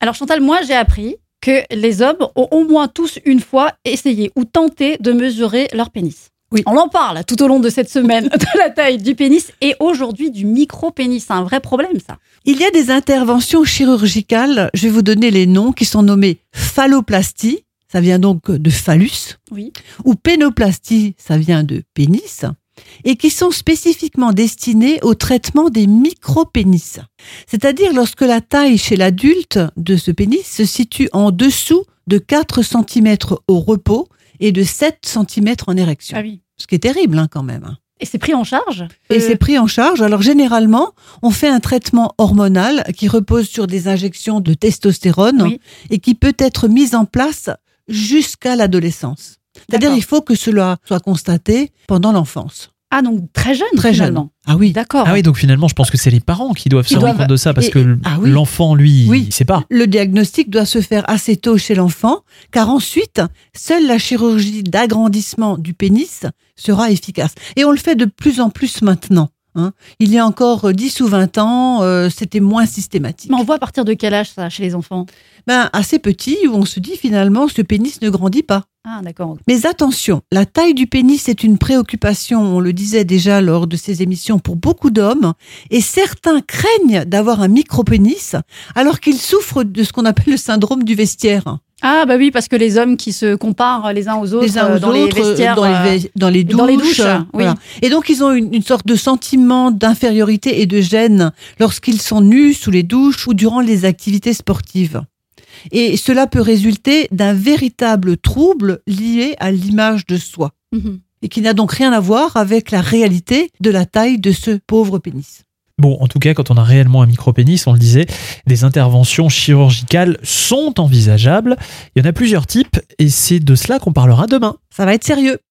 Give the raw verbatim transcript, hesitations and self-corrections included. Alors Chantal, moi j'ai appris que les hommes ont au moins tous une fois essayé ou tenté de mesurer leur pénis. Oui. On en parle tout au long de cette semaine de la taille du pénis et aujourd'hui du micro-pénis. C'est un vrai problème, ça. Il y a des interventions chirurgicales, je vais vous donner les noms, qui sont nommées phalloplastie, ça vient donc de phallus, oui. ou pénoplastie, ça vient de pénis, et qui sont spécifiquement destinées au traitement des micro-pénis. C'est-à-dire lorsque la taille chez l'adulte de ce pénis se situe en dessous de quatre centimètres au repos, et de sept centimètres en érection. Ah oui. Ce qui est terrible hein, quand même. Et c'est pris en charge Et euh... c'est pris en charge. Alors généralement, on fait un traitement hormonal qui repose sur des injections de testostérone oui. et qui peut être mise en place jusqu'à l'adolescence. C'est-à-dire qu'il faut que cela soit constaté pendant l'enfance. Ah, donc très jeune, très finalement. Jeune. Ah oui, d'accord. Ah oui, donc finalement, je pense que c'est les parents qui doivent Ils se doivent... rendre compte de ça, parce et... que ah oui. l'enfant, lui, oui. il ne sait pas. Le diagnostic doit se faire assez tôt chez l'enfant, car ensuite, seule la chirurgie d'agrandissement du pénis sera efficace. Et on le fait de plus en plus maintenant. Hein. Il y a encore dix ou vingt ans, euh, c'était moins systématique. Mais on voit à partir de quel âge, ça, chez les enfants ? Ben, assez petit, où on se dit finalement, ce pénis ne grandit pas. Ah, d'accord. Mais attention, la taille du pénis est une préoccupation, on le disait déjà lors de ces émissions, pour beaucoup d'hommes, et certains craignent d'avoir un micro-pénis alors qu'ils souffrent de ce qu'on appelle le syndrome du vestiaire. Ah bah oui, parce que les hommes qui se comparent les uns aux autres les uns aux dans autres, les vestiaires, dans les, ve- dans les douches, dans les douches euh, oui. voilà. Et donc ils ont une, une sorte de sentiment d'infériorité et de gêne lorsqu'ils sont nus sous les douches ou durant les activités sportives. Et cela peut résulter d'un véritable trouble lié à l'image de soi, mmh. et qui n'a donc rien à voir avec la réalité de la taille de ce pauvre pénis. Bon, en tout cas, quand on a réellement un micro-pénis, on le disait, des interventions chirurgicales sont envisageables. Il y en a plusieurs types, et c'est de cela qu'on parlera demain. Ça va être sérieux.